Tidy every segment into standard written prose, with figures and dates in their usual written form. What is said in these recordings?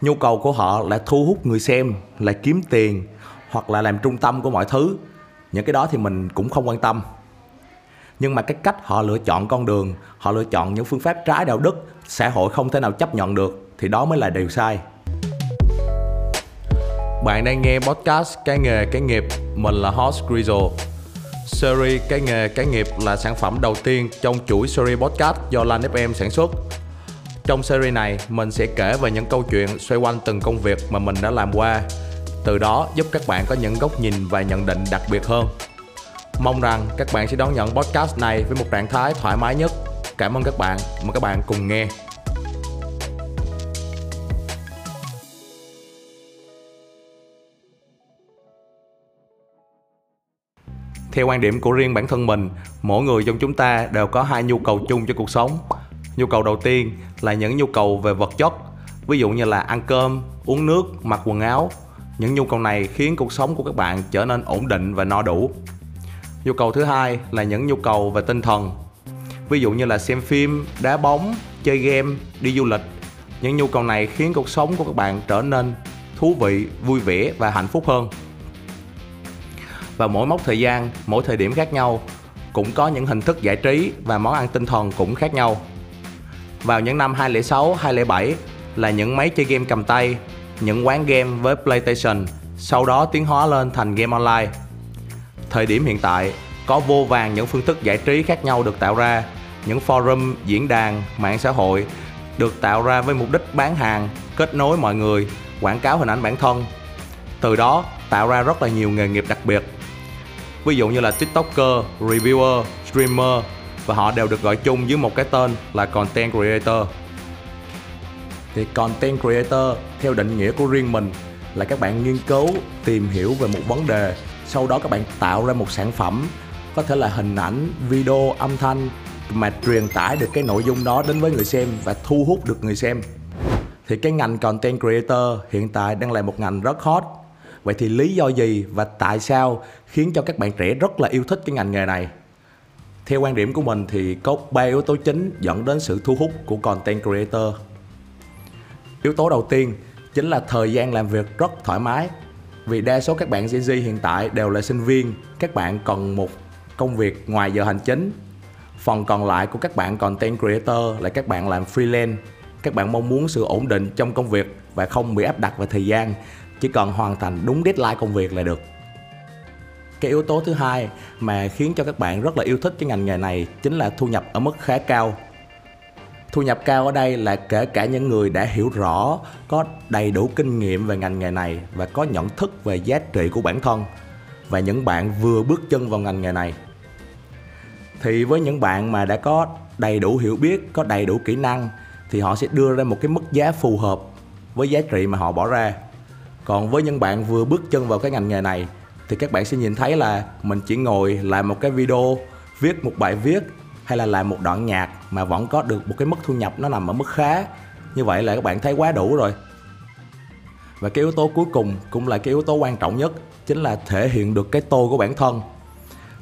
Nhu cầu của họ là thu hút người xem, là kiếm tiền, hoặc là làm trung tâm của mọi thứ. Những cái đó thì mình cũng không quan tâm. Nhưng mà cái cách họ lựa chọn con đường, họ lựa chọn những phương pháp trái đạo đức, xã hội không thể nào chấp nhận được, thì đó mới là điều sai. Bạn đang nghe podcast Cái Nghề Cái Nghiệp. Mình là host Crizzal. Series Cái Nghề Cái Nghiệp là sản phẩm đầu tiên trong chuỗi series podcast do Lan FM sản xuất. Trong series này, mình sẽ kể về những câu chuyện xoay quanh từng công việc mà mình đã làm qua. Từ đó giúp các bạn có những góc nhìn và nhận định đặc biệt hơn. Mong rằng các bạn sẽ đón nhận podcast này với một trạng thái thoải mái nhất. Cảm ơn các bạn, mời các bạn cùng nghe. Theo quan điểm của riêng bản thân mình, mỗi người trong chúng ta đều có hai nhu cầu chung cho cuộc sống. Nhu cầu đầu tiên là những nhu cầu về vật chất, ví dụ như là ăn cơm, uống nước, mặc quần áo. Những nhu cầu này khiến cuộc sống của các bạn trở nên ổn định và no đủ. Nhu cầu thứ hai là những nhu cầu về tinh thần, ví dụ như là xem phim, đá bóng, chơi game, đi du lịch. Những nhu cầu này khiến cuộc sống của các bạn trở nên thú vị, vui vẻ và hạnh phúc hơn. Và mỗi mốc thời gian, mỗi thời điểm khác nhau, cũng có những hình thức giải trí và món ăn tinh thần cũng khác nhau. Vào những năm 2006, 2007 là những máy chơi game cầm tay, những quán game với PlayStation, sau đó tiến hóa lên thành game online. Thời điểm hiện tại, có vô vàn những phương thức giải trí khác nhau được tạo ra, những forum, diễn đàn, mạng xã hội được tạo ra với mục đích bán hàng, kết nối mọi người, quảng cáo hình ảnh bản thân. Từ đó tạo ra rất là nhiều nghề nghiệp đặc biệt. Ví dụ như là TikToker, reviewer, streamer, và họ đều được gọi chung dưới một cái tên là Content Creator. Thì Content Creator theo định nghĩa của riêng mình là các bạn nghiên cứu, tìm hiểu về một vấn đề, sau đó các bạn tạo ra một sản phẩm, có thể là hình ảnh, video, âm thanh mà truyền tải được cái nội dung đó đến với người xem và thu hút được người xem. Thì cái ngành Content Creator hiện tại đang là một ngành rất hot. Vậy thì lý do gì và tại sao khiến cho các bạn trẻ rất là yêu thích cái ngành nghề này? Theo quan điểm của mình thì có 3 yếu tố chính dẫn đến sự thu hút của Content Creator. Yếu tố đầu tiên chính là thời gian làm việc rất thoải mái. Vì đa số các bạn Gen Z hiện tại đều là sinh viên, các bạn cần một công việc ngoài giờ hành chính. Phần còn lại của các bạn Content Creator là các bạn làm freelance. Các bạn mong muốn sự ổn định trong công việc và không bị áp đặt về thời gian, chỉ cần hoàn thành đúng deadline công việc là được. Cái yếu tố thứ hai mà khiến cho các bạn rất là yêu thích cái ngành nghề này chính là thu nhập ở mức khá cao. Thu nhập cao ở đây là kể cả những người đã hiểu rõ, có đầy đủ kinh nghiệm về ngành nghề này và có nhận thức về giá trị của bản thân, và những bạn vừa bước chân vào ngành nghề này. Thì với những bạn mà đã có đầy đủ hiểu biết, có đầy đủ kỹ năng, thì họ sẽ đưa ra một cái mức giá phù hợp với giá trị mà họ bỏ ra. Còn với những bạn vừa bước chân vào cái ngành nghề này thì các bạn sẽ nhìn thấy là mình chỉ ngồi làm một cái video, viết một bài viết hay là làm một đoạn nhạc mà vẫn có được một cái mức thu nhập nó nằm ở mức khá. Như vậy là các bạn thấy quá đủ rồi. Và cái yếu tố cuối cùng cũng là cái yếu tố quan trọng nhất, chính là thể hiện được cái tôi của bản thân.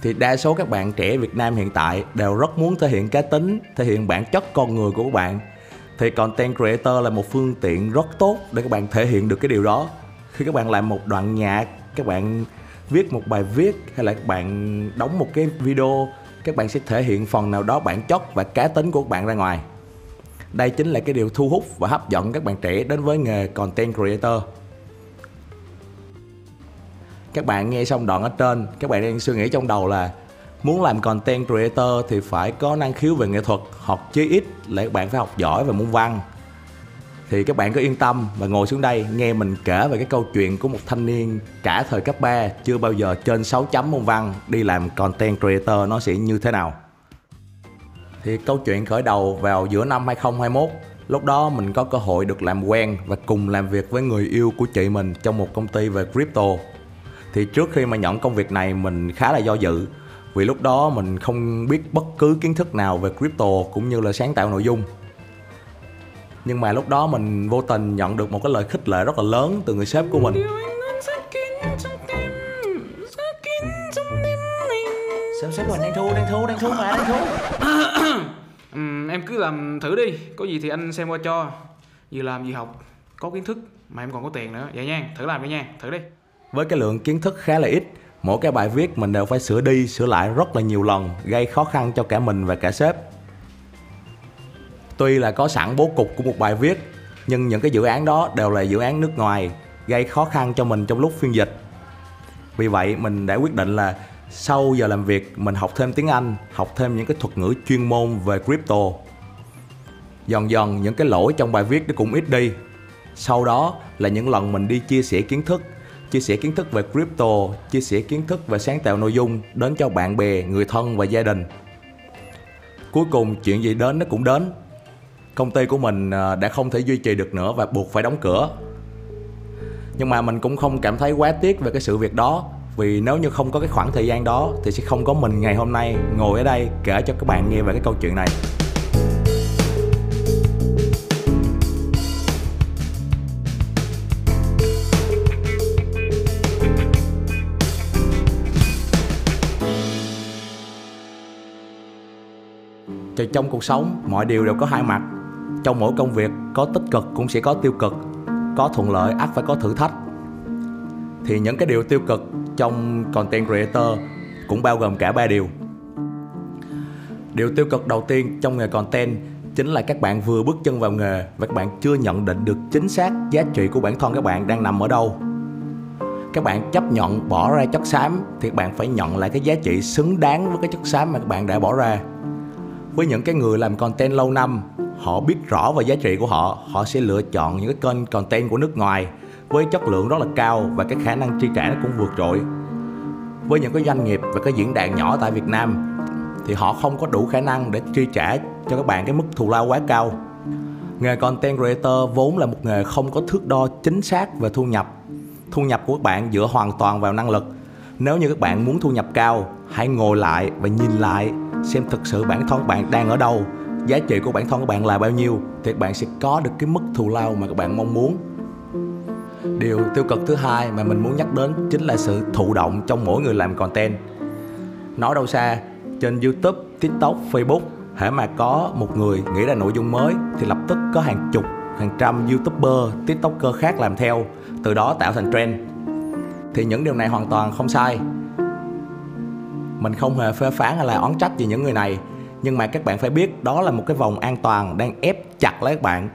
Thì đa số các bạn trẻ Việt Nam hiện tại đều rất muốn thể hiện cá tính, thể hiện bản chất con người của các bạn. Thì Content Creator là một phương tiện rất tốt để các bạn thể hiện được cái điều đó. Khi các bạn làm một đoạn nhạc, các bạn viết một bài viết hay là các bạn đóng một cái video, các bạn sẽ thể hiện phần nào đó bản chất và cá tính của các bạn ra ngoài. Đây chính là cái điều thu hút và hấp dẫn các bạn trẻ đến với nghề Content Creator. Các bạn nghe xong đoạn ở trên, các bạn đang suy nghĩ trong đầu là muốn làm Content Creator thì phải có năng khiếu về nghệ thuật, học chí ít là các bạn phải học giỏi về môn văn. Thì các bạn cứ yên tâm và ngồi xuống đây nghe mình kể về cái câu chuyện của một thanh niên cả thời cấp 3 chưa bao giờ trên 6 chấm môn văn đi làm Content Creator nó sẽ như thế nào. Thì câu chuyện khởi đầu vào giữa năm 2021, lúc đó mình có cơ hội được làm quen và cùng làm việc với người yêu của chị mình trong một công ty về crypto. Thì trước khi mà nhận công việc này mình khá là do dự, vì lúc đó mình không biết bất cứ kiến thức nào về crypto cũng như là sáng tạo nội dung. Nhưng mà lúc đó mình vô tình nhận được một cái lời khích lệ rất là lớn từ người sếp của mình. Sếp sếp mình đang thu mà, đang thu. Em cứ làm thử đi, có gì thì anh xem qua cho. Vừa làm vừa học, có kiến thức mà em còn có tiền nữa. Vậy nha, thử làm đi nha, thử đi. Với cái lượng kiến thức khá là ít, mỗi cái bài viết mình đều phải sửa đi sửa lại rất là nhiều lần, gây khó khăn cho cả mình và cả sếp. Tuy là có sẵn bố cục của một bài viết, nhưng những cái dự án đó đều là dự án nước ngoài, gây khó khăn cho mình trong lúc phiên dịch. Vì vậy mình đã quyết định là sau giờ làm việc mình học thêm tiếng Anh, học thêm những cái thuật ngữ chuyên môn về crypto. Dần dần những cái lỗi trong bài viết nó cũng ít đi. Sau đó là những lần mình đi chia sẻ kiến thức về crypto, chia sẻ kiến thức về sáng tạo nội dung đến cho bạn bè, người thân và gia đình. Cuối cùng chuyện gì đến nó cũng đến. Công ty của mình đã không thể duy trì được nữa và buộc phải đóng cửa. Nhưng mà mình cũng không cảm thấy quá tiếc về cái sự việc đó, vì nếu như không có cái khoảng thời gian đó thì sẽ không có mình ngày hôm nay ngồi ở đây kể cho các bạn nghe về cái câu chuyện này. Thì trong cuộc sống mọi điều đều có hai mặt. Trong mỗi công việc có tích cực cũng sẽ có tiêu cực, có thuận lợi ắt phải có thử thách. Thì những cái điều tiêu cực trong Content Creator cũng bao gồm cả ba điều. Điều tiêu cực đầu tiên trong nghề content chính là các bạn vừa bước chân vào nghề và các bạn chưa nhận định được chính xác giá trị của bản thân các bạn đang nằm ở đâu. Các bạn chấp nhận bỏ ra chất xám thì các bạn phải nhận lại cái giá trị xứng đáng với cái chất xám mà các bạn đã bỏ ra. Với những cái người làm content lâu năm, họ biết rõ về giá trị của họ, họ sẽ lựa chọn những cái kênh content của nước ngoài với chất lượng rất là cao và cái khả năng chi trả nó cũng vượt trội. Với những cái doanh nghiệp và cái diễn đàn nhỏ tại Việt Nam thì họ không có đủ khả năng để chi trả cho các bạn cái mức thù lao quá cao. Nghề content creator vốn là một nghề không có thước đo chính xác về thu nhập. Thu nhập của các bạn dựa hoàn toàn vào năng lực. Nếu như các bạn muốn thu nhập cao, hãy ngồi lại và nhìn lại xem thực sự bản thân bạn đang ở đâu, giá trị của bản thân các bạn là bao nhiêu thì các bạn sẽ có được cái mức thù lao mà các bạn mong muốn. Điều tiêu cực thứ hai mà mình muốn nhắc đến chính là sự thụ động trong mỗi người làm content. Nói đâu xa, trên YouTube, TikTok, Facebook, hễ mà có một người nghĩ ra nội dung mới thì lập tức có hàng chục, hàng trăm YouTuber, TikToker khác làm theo, từ đó tạo thành trend. Thì những điều này hoàn toàn không sai. Mình không hề phê phán hay là oán trách về những người này, nhưng mà các bạn phải biết đó là một cái vòng an toàn đang ép chặt lấy các bạn.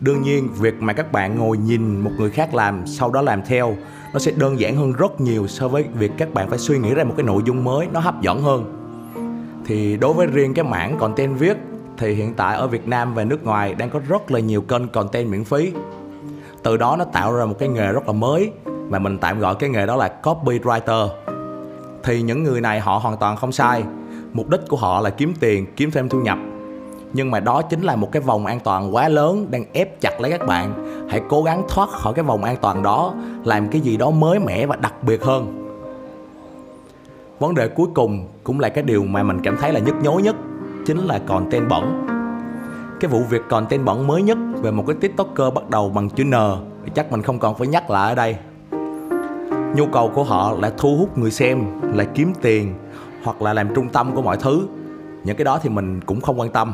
Đương nhiên, việc mà các bạn ngồi nhìn một người khác làm, sau đó làm theo, nó sẽ đơn giản hơn rất nhiều so với việc các bạn phải suy nghĩ ra một cái nội dung mới nó hấp dẫn hơn. Thì đối với riêng cái mảng content viết thì hiện tại ở Việt Nam và nước ngoài đang có rất là nhiều kênh content miễn phí. Từ đó nó tạo ra một cái nghề rất là mới mà mình tạm gọi cái nghề đó là copywriter. Thì những người này họ hoàn toàn không sai. Mục đích của họ là kiếm tiền, kiếm thêm thu nhập. Nhưng mà đó chính là một cái vòng an toàn quá lớn đang ép chặt lấy các bạn. Hãy cố gắng thoát khỏi cái vòng an toàn đó, làm cái gì đó mới mẻ và đặc biệt hơn. Vấn đề cuối cùng cũng là cái điều mà mình cảm thấy là nhức nhối nhất, chính là content bẩn. Cái vụ việc content bẩn mới nhất về một cái TikToker bắt đầu bằng chữ N chắc mình không còn phải nhắc lại ở đây. Nhu cầu của họ là thu hút người xem, là kiếm tiền, hoặc là làm trung tâm của mọi thứ. Những cái đó thì mình cũng không quan tâm.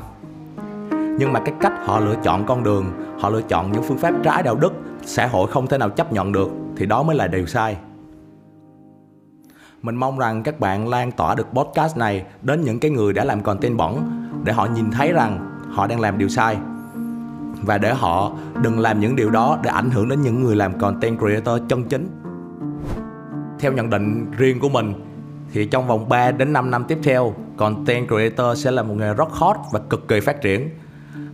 Nhưng mà cái cách họ lựa chọn con đường, họ lựa chọn những phương pháp trái đạo đức, xã hội không thể nào chấp nhận được, thì đó mới là điều sai. Mình mong rằng các bạn lan tỏa được podcast này đến những cái người đã làm content bẩn, để họ nhìn thấy rằng họ đang làm điều sai, và để họ đừng làm những điều đó để ảnh hưởng đến những người làm content creator chân chính. Theo nhận định riêng của mình thì trong vòng 3 đến 5 năm tiếp theo, content creator sẽ là một nghề rất hot và cực kỳ phát triển.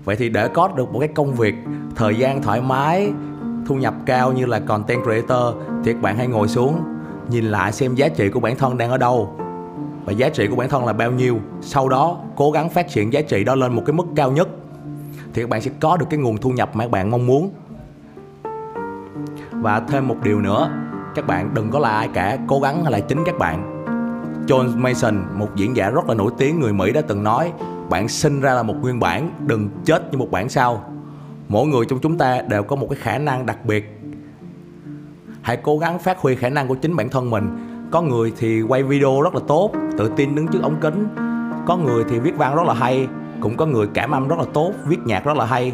Vậy thì để có được một cái công việc, thời gian thoải mái, thu nhập cao như là content creator thì các bạn hãy ngồi xuống, nhìn lại xem giá trị của bản thân đang ở đâu và giá trị của bản thân là bao nhiêu. Sau đó cố gắng phát triển giá trị đó lên một cái mức cao nhất thì các bạn sẽ có được cái nguồn thu nhập mà các bạn mong muốn. Và thêm một điều nữa, các bạn đừng có là ai cả, cố gắng là chính các bạn. John Mason, một diễn giả rất là nổi tiếng người Mỹ đã từng nói, bạn sinh ra là một nguyên bản, đừng chết như một bản sao. Mỗi người trong chúng ta đều có một cái khả năng đặc biệt. Hãy cố gắng phát huy khả năng của chính bản thân mình. Có người thì quay video rất là tốt, tự tin đứng trước ống kính. Có người thì viết văn rất là hay, cũng có người cảm âm rất là tốt, viết nhạc rất là hay.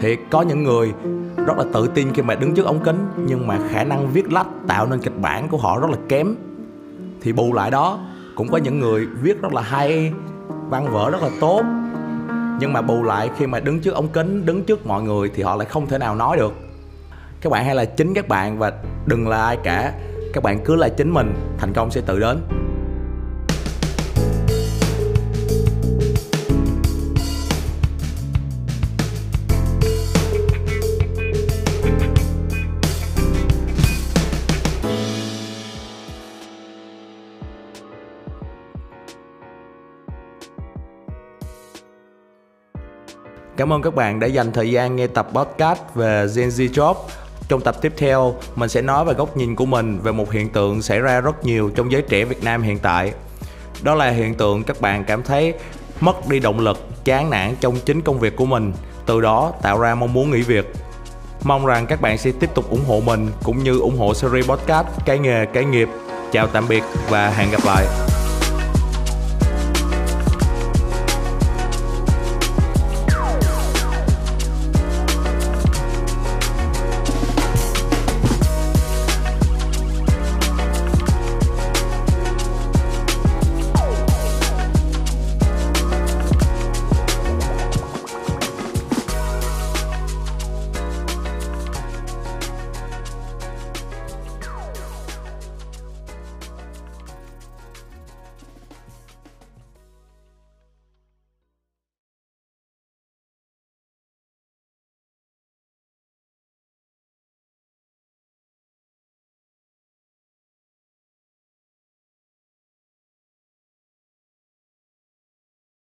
Thiệt, có những người rất là tự tin khi mà đứng trước ống kính, nhưng mà khả năng viết lách tạo nên kịch bản của họ rất là kém. Thì bù lại đó, cũng có những người viết rất là hay, văn vở rất là tốt, nhưng mà bù lại khi mà đứng trước ống kính, đứng trước mọi người thì họ lại không thể nào nói được. Các bạn hãy là chính các bạn và đừng là ai cả. Các bạn cứ là chính mình, thành công sẽ tự đến. Cảm ơn các bạn đã dành thời gian nghe tập podcast về GenZ Jobs. Trong tập tiếp theo, mình sẽ nói về góc nhìn của mình về một hiện tượng xảy ra rất nhiều trong giới trẻ Việt Nam hiện tại. Đó là hiện tượng các bạn cảm thấy mất đi động lực, chán nản trong chính công việc của mình, từ đó tạo ra mong muốn nghỉ việc. Mong rằng các bạn sẽ tiếp tục ủng hộ mình cũng như ủng hộ series podcast Cái nghề, cái nghiệp. Chào tạm biệt và hẹn gặp lại.